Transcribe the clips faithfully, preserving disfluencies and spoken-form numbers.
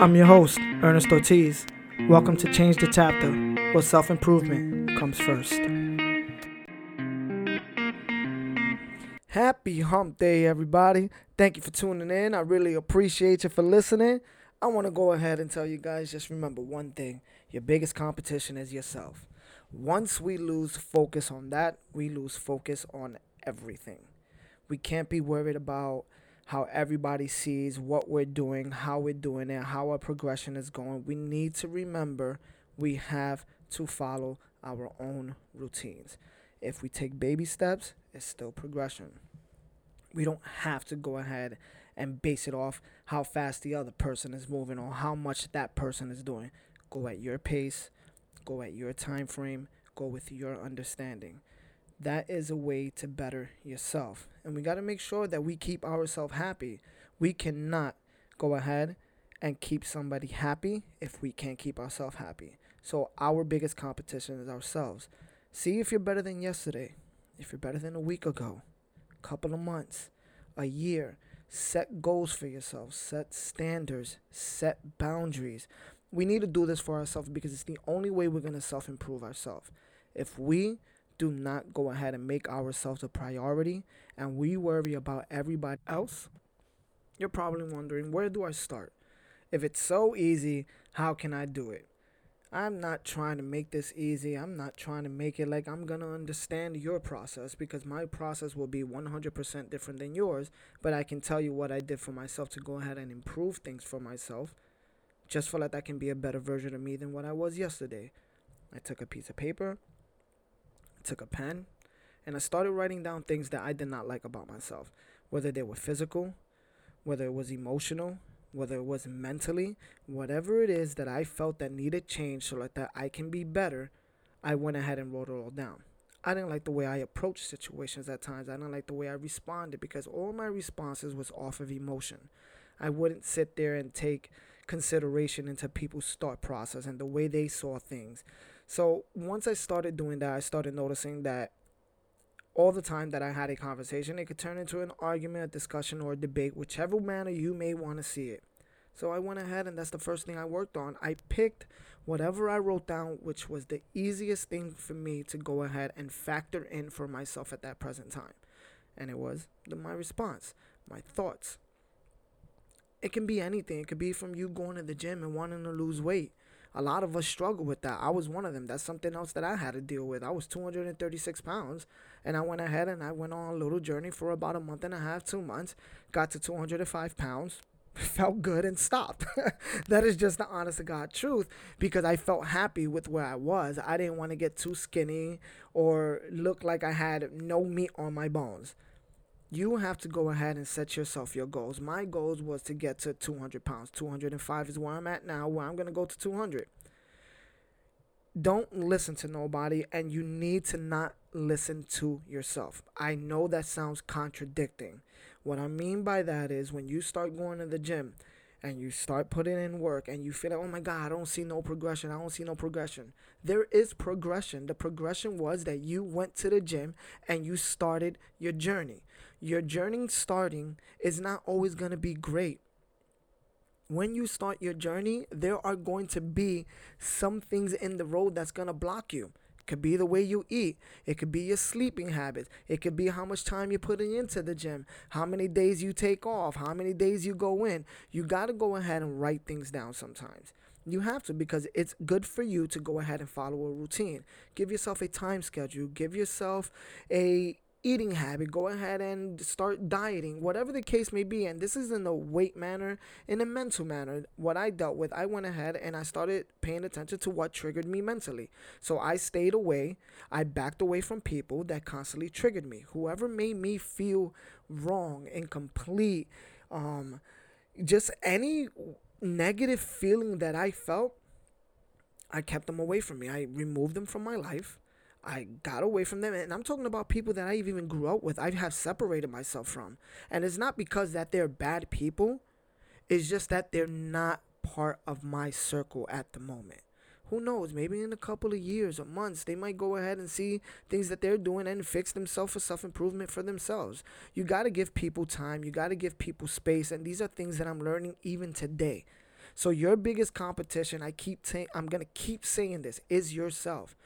I'm your host, Ernest Ortiz. Welcome to Change the Chapter, where self-improvement comes first. Happy hump day, everybody. Thank you for tuning in. I really appreciate you for listening. I want to go ahead and tell you guys, just remember one thing. Your biggest competition is yourself. Once we lose focus on that, we lose focus on everything. We can't be worried about how everybody sees what we're doing, how we're doing it, how our progression is going. We need to remember we have to follow our own routines. If we take baby steps, it's still progression. We don't have to go ahead and base it off how fast the other person is moving or how much that person is doing. Go at your pace, go at your time frame, go with your understanding. That is a way to better yourself. And we got to make sure that we keep ourselves happy. We cannot go ahead and keep somebody happy if we can't keep ourselves happy. So our biggest competition is ourselves. See if you're better than yesterday, if you're better than a week ago, a couple of months, a year. Set goals for yourself. Set standards. Set boundaries. We need to do this for ourselves because it's the only way we're going to self-improve ourselves. If we do not go ahead and make ourselves a priority and we worry about everybody else, you're probably wondering, where do I start? If it's so easy, how can I do it? I'm not trying to make this easy. I'm not trying to make it like I'm going to understand your process, because my process will be one hundred percent different than yours, but I can tell you what I did for myself to go ahead and improve things for myself. Just feel like that can be a better version of me than what I was yesterday. I took a piece of paper, took a pen, and I started writing down things that I did not like about myself, whether they were physical, whether it was emotional, whether it was mentally, whatever it is that I felt that needed change so that I can be better. I went ahead and wrote it all down. I didn't like the way I approached situations at times. I didn't like the way I responded, because all my responses was off of emotion. I wouldn't sit there and take consideration into people's thought process and the way they saw things. So once I started doing that, I started noticing that all the time that I had a conversation, it could turn into an argument, a discussion, or a debate, whichever manner you may want to see it. So I went ahead, and that's the first thing I worked on. I picked whatever I wrote down, which was the easiest thing for me to go ahead and factor in for myself at that present time. And it was the, my response, my thoughts. It can be anything. It could be from you going to the gym and wanting to lose weight. A lot of us struggle with that. I was one of them. That's something else that I had to deal with. I was two hundred thirty-six pounds, and I went ahead and I went on a little journey for about a month and a half, two months, got to two hundred five pounds, felt good, and stopped. That is just the honest to God truth, because I felt happy with where I was. I didn't want to get too skinny or look like I had no meat on my bones. You have to go ahead and set yourself your goals. My goals was to get to two hundred pounds. two hundred five is where I'm at now, where I'm going to go to two hundred. Don't listen to nobody, and you need to not listen to yourself. I know that sounds contradicting. What I mean by that is when you start going to the gym and you start putting in work and you feel like, oh my God, I don't see no progression. I don't see no progression. There is progression. The progression was that you went to the gym and you started your journey. Your journey starting is not always going to be great. When you start your journey, there are going to be some things in the road that's going to block you. It could be the way you eat. It could be your sleeping habits. It could be how much time you're putting into the gym, how many days you take off, how many days you go in. You got to go ahead and write things down sometimes. You have to, because it's good for you to go ahead and follow a routine. Give yourself a time schedule. Give yourself a eating habit. Go ahead and start dieting, whatever the case may be. And this is in a weight manner, in a mental manner. What I dealt with, I went ahead and I started paying attention to what triggered me mentally. So I stayed away. I backed away from people that constantly triggered me. Whoever made me feel wrong, incomplete, um, just any negative feeling that I felt, I kept them away from me. I removed them from my life. I got away from them, and I'm talking about people that I even grew up with. I have separated myself from, and it's not because that they're bad people. It's just that they're not part of my circle at the moment. Who knows? Maybe in a couple of years or months, they might go ahead and see things that they're doing and fix themselves for self-improvement for themselves. You got to give people time. You got to give people space, and these are things that I'm learning even today. So your biggest competition, I keep t- I'm going to keep saying this, is yourself.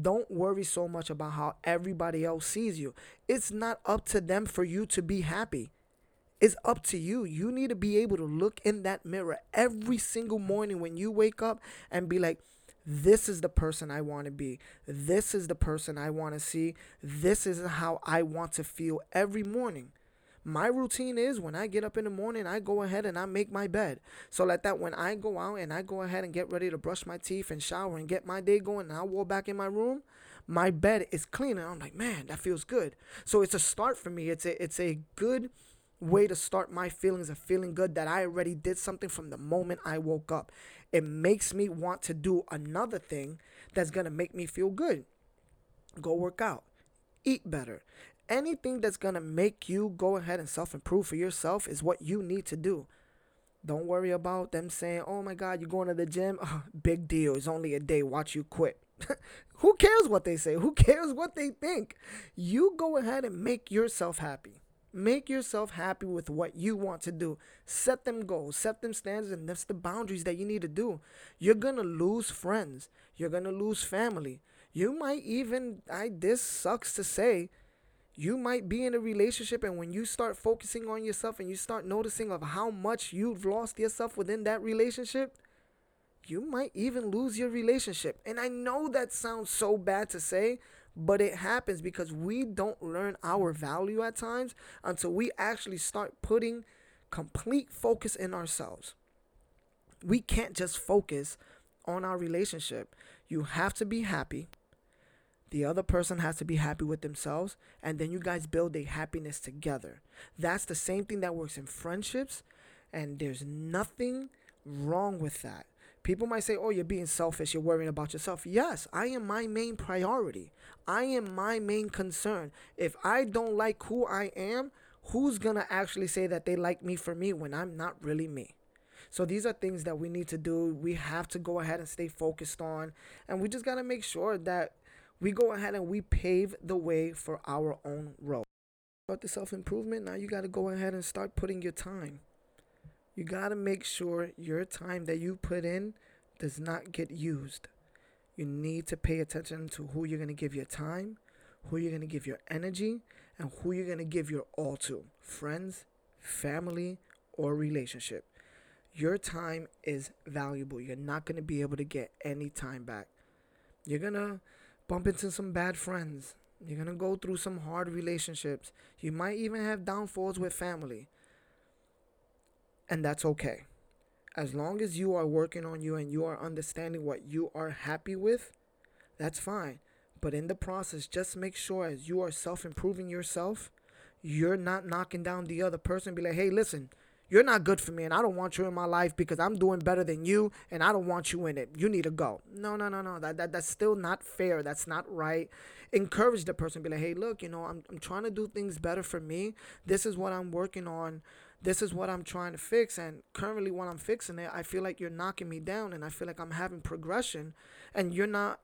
Don't worry so much about how everybody else sees you. It's not up to them for you to be happy. It's up to you. You need to be able to look in that mirror every single morning when you wake up and be like, this is the person I want to be. This is the person I want to see. This is how I want to feel every morning. My routine is when I get up in the morning, I go ahead and I make my bed. So like that, when I go out and I go ahead and get ready to brush my teeth and shower and get my day going, and I walk back in my room, my bed is clean. And I'm like, man, that feels good. So it's a start for me. It's a, it's a good way to start my feelings of feeling good that I already did something from the moment I woke up. It makes me want to do another thing that's going to make me feel good. Go work out. Eat better. Anything that's going to make you go ahead and self-improve for yourself is what you need to do. Don't worry about them saying, oh my God, you're going to the gym? Oh, big deal. It's only a day. Watch you quit. Who cares what they say? Who cares what they think? You go ahead and make yourself happy. Make yourself happy with what you want to do. Set them goals. Set them standards. And that's the boundaries that you need to do. You're going to lose friends. You're going to lose family. You might even, I this sucks to say, you might be in a relationship, and when you start focusing on yourself and you start noticing of how much you've lost yourself within that relationship, you might even lose your relationship. And I know that sounds so bad to say, but it happens because we don't learn our value at times until we actually start putting complete focus in ourselves. We can't just focus on our relationship. You have to be happy. The other person has to be happy with themselves, and then you guys build a happiness together. That's the same thing that works in friendships, and there's nothing wrong with that. People might say, oh, you're being selfish, you're worrying about yourself. Yes, I am my main priority. I am my main concern. If I don't like who I am, who's going to actually say that they like me for me when I'm not really me? So these are things that we need to do. We have to go ahead and stay focused on, and we just got to make sure that we go ahead and we pave the way for our own road. About the self-improvement, now you got to go ahead and start putting your time. You got to make sure your time that you put in does not get used. You need to pay attention to who you're going to give your time, who you're going to give your energy, and who you're going to give your all to. Friends, family, or relationship. Your time is valuable. You're not going to be able to get any time back. You're going to bump into some bad friends. You're going to go through some hard relationships. You might even have downfalls with family. And that's okay. As long as you are working on you and you are understanding what you are happy with, that's fine. But in the process, just make sure as you are self-improving yourself, you're not knocking down the other person. Be like, hey, listen, you're not good for me and I don't want you in my life because I'm doing better than you and I don't want you in it. You need to go. No, no, no, no. That, that that's still not fair. That's not right. Encourage the person. Be like, hey, look, you know, I'm I'm trying to do things better for me. This is what I'm working on. This is what I'm trying to fix. And currently when I'm fixing it, I feel like you're knocking me down and I feel like I'm having progression and you're not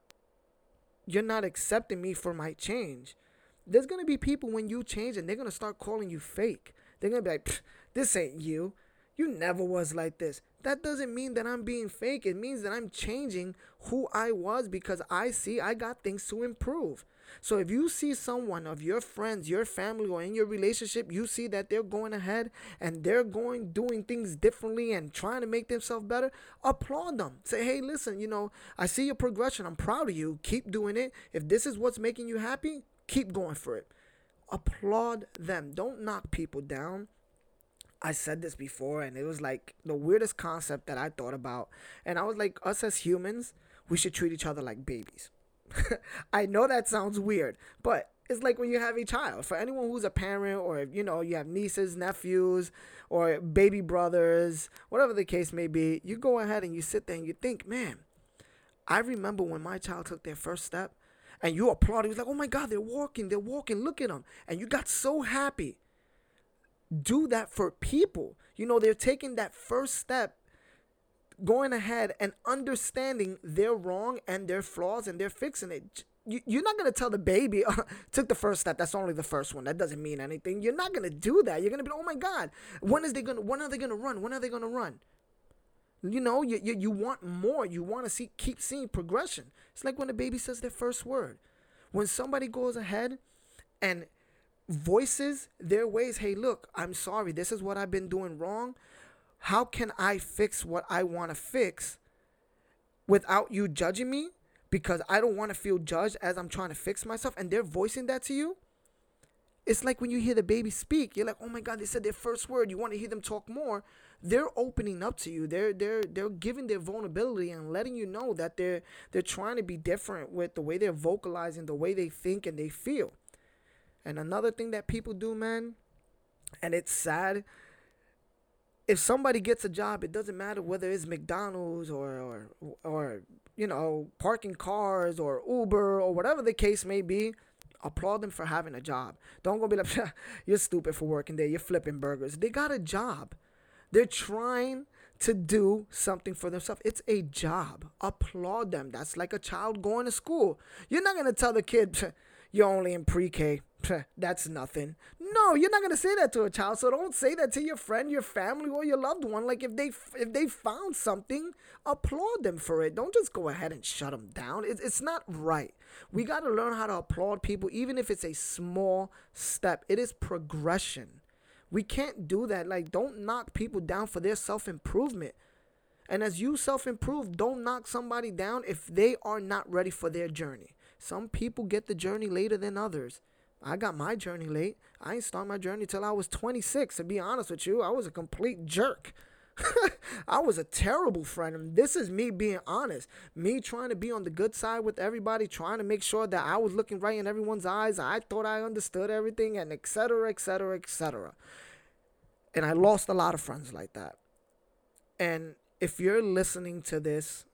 you're not accepting me for my change. There's going to be people when you change and they're going to start calling you fake. They're going to be like, this ain't you. You never was like this. That doesn't mean that I'm being fake. It means that I'm changing who I was because I see I got things to improve. So if you see someone of your friends, your family, or in your relationship, you see that they're going ahead and they're going doing things differently and trying to make themselves better, applaud them. Say, hey, listen, you know, I see your progression. I'm proud of you. Keep doing it. If this is what's making you happy, keep going for it. Applaud them. Don't knock people down. I said this before, and it was like the weirdest concept that I thought about. And I was like, us as humans, we should treat each other like babies. I know that sounds weird, but it's like when you have a child. For anyone who's a parent or, you know, you have nieces, nephews, or baby brothers, whatever the case may be, you go ahead and you sit there and you think, man, I remember when my child took their first step, and you applauded. It was like, oh, my God, they're walking. They're walking. Look at them. And you got so happy. Do that for people. You know, they're taking that first step, going ahead and understanding they're wrong and their flaws and they're fixing it. You, you're not going to tell the baby, oh, took the first step. That's only the first one. That doesn't mean anything. You're not going to do that. You're going to be, oh, my God, when is they going to, when are they going to run? When are they going to run? You know, you you, you want more. You want to see keep seeing progression. It's like when a baby says their first word. When somebody goes ahead and voices their ways, hey, look, I'm sorry. This is what I've been doing wrong. How can I fix what I want to fix without you judging me? Because I don't want to feel judged as I'm trying to fix myself. And they're voicing that to you. It's like when you hear the baby speak, you're like, oh my God, they said their first word. You want to hear them talk more. They're opening up to you. They're they're they're giving their vulnerability and letting you know that they're they're trying to be different with the way they're vocalizing, the way they think and they feel. And another thing that people do, man, and it's sad, if somebody gets a job, it doesn't matter whether it's McDonald's or or or you know, parking cars or Uber or whatever the case may be. Applaud them for having a job. Don't go be like, you're stupid for working there. You're flipping burgers. They got a job. They're trying to do something for themselves. It's a job. Applaud them. That's like a child going to school. You're not going to tell the kid, you're only in pre-K. That's nothing. No, you're not going to say that to a child. So don't say that to your friend, your family, or your loved one. Like if they if they found something, applaud them for it. Don't just go ahead and shut them down. It's, it's not right. We got to learn how to applaud people, even if it's a small step. It is progression. We can't do that. Like, don't knock people down for their self-improvement. And as you self-improve, don't knock somebody down if they are not ready for their journey. Some people get the journey later than others. I got my journey late. I didn't start my journey till I was twenty-six. To be honest with you, I was a complete jerk. I was a terrible friend. And this is me being honest. Me trying to be on the good side with everybody, trying to make sure that I was looking right in everyone's eyes. I thought I understood everything, and et cetera, et cetera, et cetera. And I lost a lot of friends like that. And if you're listening to this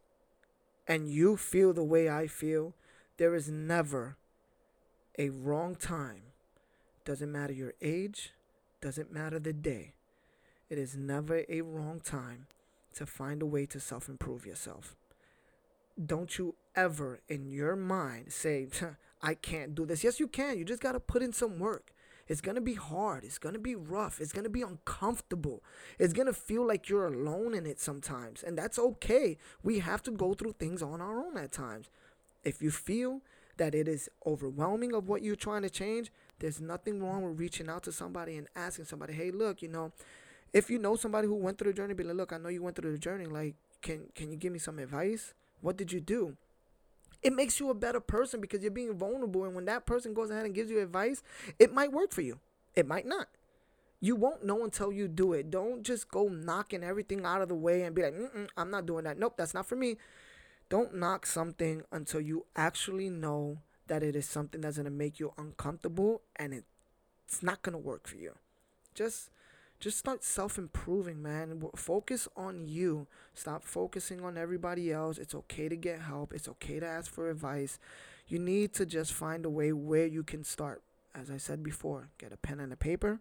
and you feel the way I feel, there is never a wrong time. Doesn't matter your age, doesn't matter the day. It is never a wrong time to find a way to self-improve yourself. Don't you ever in your mind say, I can't do this. Yes, you can. You just got to put in some work. It's going to be hard. It's going to be rough. It's going to be uncomfortable. It's going to feel like you're alone in it sometimes. And that's okay. We have to go through things on our own at times. If you feel that it is overwhelming of what you're trying to change, there's nothing wrong with reaching out to somebody and asking somebody, hey, look, you know, if you know somebody who went through the journey, be like, look, I know you went through the journey. Like, can, can you give me some advice? What did you do? It makes you a better person because you're being vulnerable. And when that person goes ahead and gives you advice, it might work for you. It might not. You won't know until you do it. Don't just go knocking everything out of the way and be like, mm-mm, I'm not doing that. Nope, that's not for me. Don't knock something until you actually know that it is something that's going to make you uncomfortable and it, it's not going to work for you. Just just start self-improving, man. Focus on you. Stop focusing on everybody else. It's okay to get help. It's okay to ask for advice. You need to just find a way where you can start. As I said before, get a pen and a paper.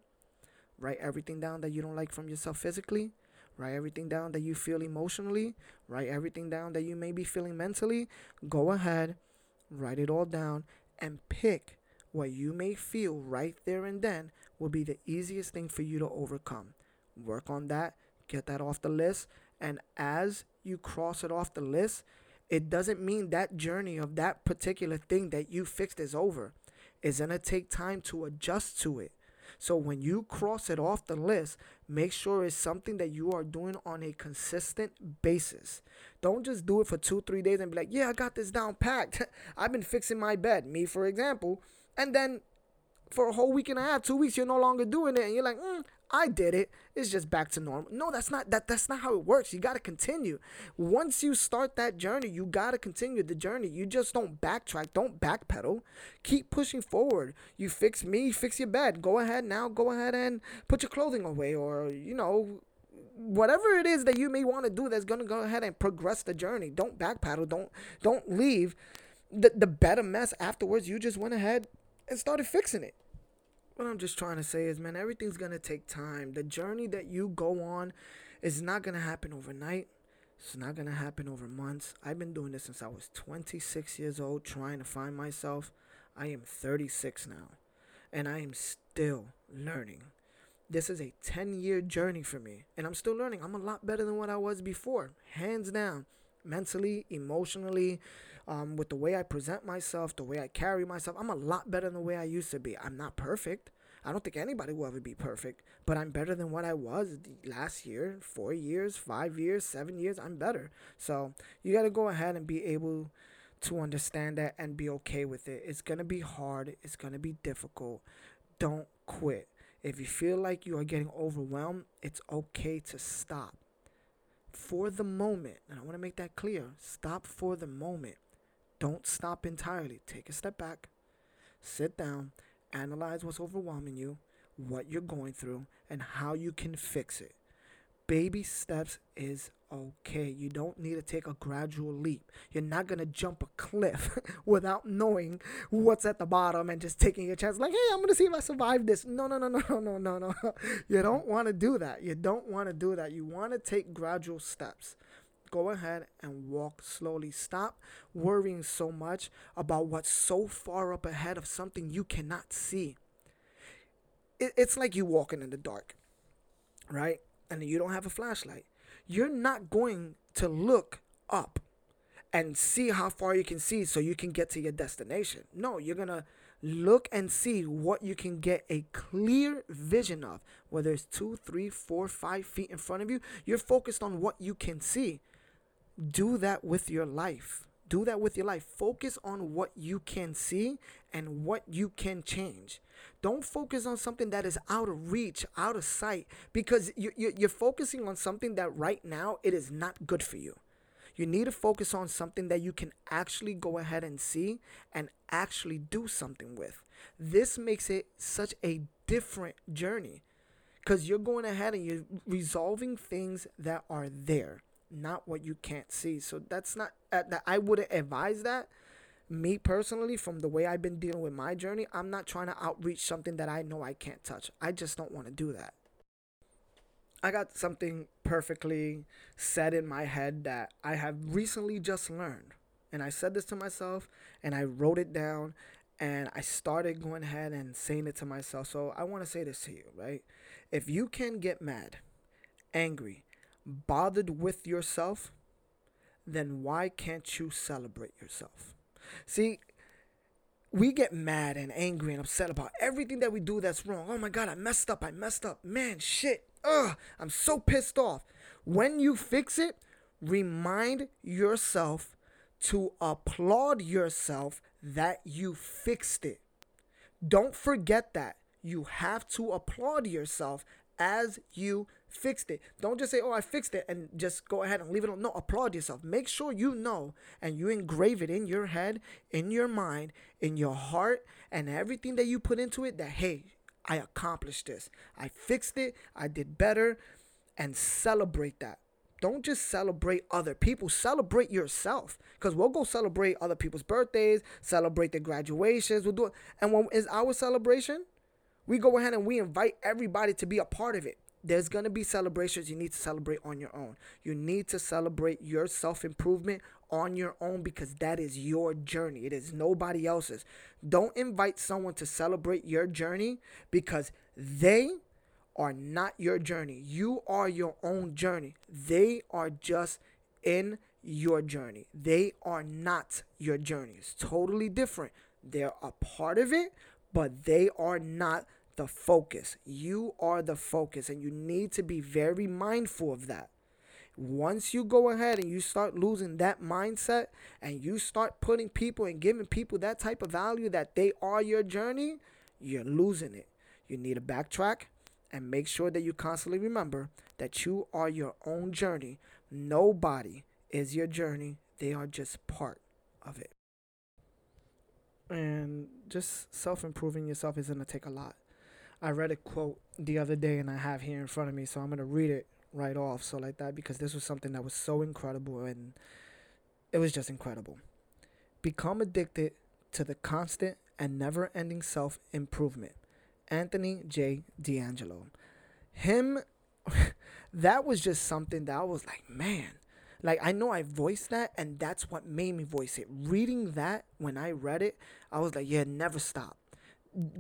Write everything down that you don't like from yourself physically. Write everything down that you feel emotionally. Write everything down that you may be feeling mentally. Go ahead, write it all down, and pick what you may feel right there and then will be the easiest thing for you to overcome. Work on that, get that off the list, and as you cross it off the list, it doesn't mean that journey of that particular thing that you fixed is over. It's going to take time to adjust to it. So when you cross it off the list, make sure it's something that you are doing on a consistent basis. Don't just do it for two, three days and be like, yeah, I got this down packed. I've been fixing my bed, me, for example. And then for a whole week and a half, two weeks, you're no longer doing it. And you're like, mm, I did it. It's just back to normal. No, that's not that. That's not how it works. You got to continue. Once you start that journey, you got to continue the journey. You just don't backtrack. Don't backpedal. Keep pushing forward. You fix me, fix your bed. Go ahead now. Go ahead and put your clothing away or, you know, whatever it is that you may want to do that's going to go ahead and progress the journey. Don't backpedal. Don't don't leave the, the bed a mess afterwards. You just went ahead and started fixing it. What I'm just trying to say is, man, everything's going to take time. The journey that you go on is not going to happen overnight. It's not going to happen over months. I've been doing this since I was twenty-six years old, trying to find myself. I am thirty-six now, and I am still learning. This is a ten-year journey for me, and I'm still learning. I'm a lot better than what I was before, hands down, mentally, emotionally, um, with the way I present myself, the way I carry myself. I'm a lot better than the way I used to be. I'm not perfect. I don't think anybody will ever be perfect, but I'm better than what I was last year, four years, five years, seven years. I'm better. So you got to go ahead and be able to understand that and be okay with it. It's going to be hard. It's going to be difficult. Don't quit. If you feel like you are getting overwhelmed, it's okay to stop for the moment. And I want to make that clear. Stop for the moment. Don't stop entirely. Take a step back. Sit down. Analyze what's overwhelming you, what you're going through, and how you can fix it. Baby steps is okay. You don't need to take a gradual leap. You're not going to jump a cliff without knowing what's at the bottom and just taking a chance like, hey, I'm going to see if I survive this. No, no, no, no, no, no, no. You don't want to do that. You don't want to do that. You want to take gradual steps. Go ahead and walk slowly. Stop worrying so much about what's so far up ahead of something you cannot see. It, it's like you walking in the dark, right? And you don't have a flashlight. You're not going to look up and see how far you can see so you can get to your destination. No, you're going to look and see what you can get a clear vision of. Whether it's two, three, four, five feet in front of you, you're focused on what you can see. Do that with your life. Do that with your life. Focus on what you can see and what you can change. Don't focus on something that is out of reach, out of sight, because you're focusing on something that right now it is not good for you. You need to focus on something that you can actually go ahead and see and actually do something with. This makes it such a different journey because you're going ahead and you're resolving things that are there, not what you can't see. So that's not uh, that I wouldn't advise that. Me personally, from the way I've been dealing with my journey, I'm not trying to outreach something that I know I can't touch. I just don't want to do that. I got something perfectly said in my head that I have recently just learned. And I said this to myself and I wrote it down and I started going ahead and saying it to myself. So I want to say this to you, right? If you can get mad, angry, bothered with yourself, then why can't you celebrate yourself? See, we get mad and angry and upset about everything that we do that's wrong. Oh my God, I messed up. I messed up. Man, shit. Ugh, I'm so pissed off. When you fix it, remind yourself to applaud yourself that you fixed it. Don't forget that. You have to applaud yourself as you fixed it. Don't just say, oh, I fixed it, and just go ahead and leave it alone. No, applaud yourself. Make sure you know and you engrave it in your head, in your mind, in your heart, and everything that you put into it that, hey, I accomplished this. I fixed it. I did better. And celebrate that. Don't just celebrate other people. Celebrate yourself. Because we'll go celebrate other people's birthdays, celebrate their graduations. We'll do it. And when it's our celebration, we go ahead and we invite everybody to be a part of it. There's going to be celebrations you need to celebrate on your own. You need to celebrate your self-improvement on your own because that is your journey. It is nobody else's. Don't invite someone to celebrate your journey because they are not your journey. You are your own journey. They are just in your journey. They are not your journey. It's totally different. They're a part of it, but they are not the focus. You are the focus, and you need to be very mindful of that. Once you go ahead and you start losing that mindset and you start putting people and giving people that type of value that they are your journey, you're losing it. You need to backtrack and make sure that you constantly remember that you are your own journey. Nobody is your journey. They are just part of it. And just self-improving yourself is going to take a lot. I read a quote the other day and I have here in front of me, so I'm going to read it right off. So like that, because this was something that was so incredible and it was just incredible. Become addicted to the constant and never-ending self-improvement. Anthony J. D'Angelo. Him, that was just something that I was like, man. Like, I know I voiced that, and that's what made me voice it. Reading that, when I read it, I was like, yeah, never stop.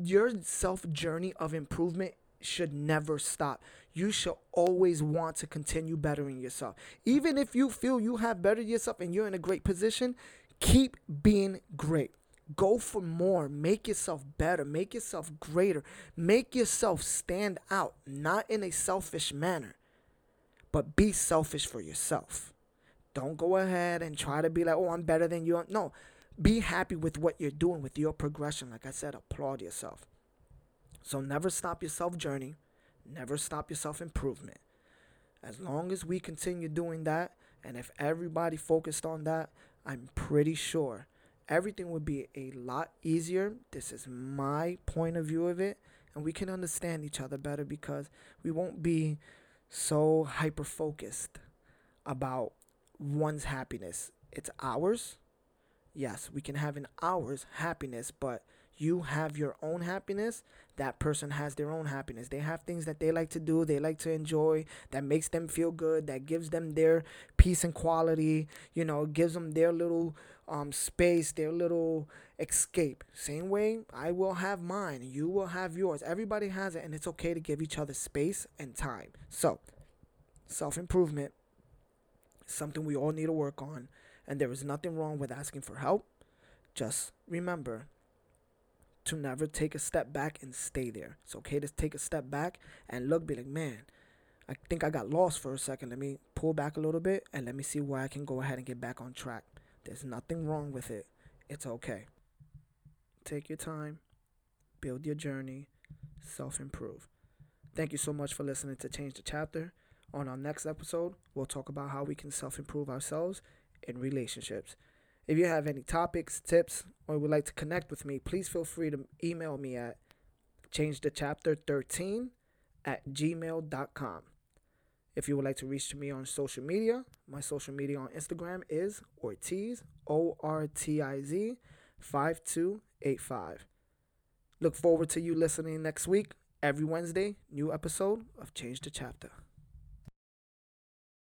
Your self-journey of improvement should never stop. You should always want to continue bettering yourself. Even if you feel you have bettered yourself and you're in a great position, keep being great. Go for more. Make yourself better. Make yourself greater. Make yourself stand out, not in a selfish manner, but be selfish for yourself. Don't go ahead and try to be like, oh, I'm better than you. No, be happy with what you're doing, with your progression. Like I said, applaud yourself. So never stop your self-journey. Never stop your self-improvement. As long as we continue doing that, and if everybody focused on that, I'm pretty sure everything would be a lot easier. This is my point of view of it. And we can understand each other better because we won't be so hyper-focused about one's happiness. It's ours. Yes, we can have an ours happiness, but you have your own happiness. That person has their own happiness. They have things that they like to do, they like to enjoy, that makes them feel good, that gives them their peace and quality, you know, gives them their little um space, their little escape. Same way, I will have mine, you will have yours. Everybody has it, and it's okay to give each other space and time. So, self-improvement is something we all need to work on, and there is nothing wrong with asking for help. Just remember to never take a step back and stay there. It's okay to take a step back and look, be like, man, I think I got lost for a second. Let me pull back a little bit and let me see where I can go ahead and get back on track. There's nothing wrong with it. It's okay. Take your time, build your journey, self-improve. Thank you so much for listening to Change the Chapter. On our next episode, we'll talk about how we can self-improve ourselves in relationships. If you have any topics, tips, or would like to connect with me, please feel free to email me at change the chapter thirteen at gmail dot com. If you would like to reach me on social media, my social media on Instagram is Ortiz, O R T I Z, five two eight five. Look forward to you listening next week. Every Wednesday, new episode of Change the Chapter.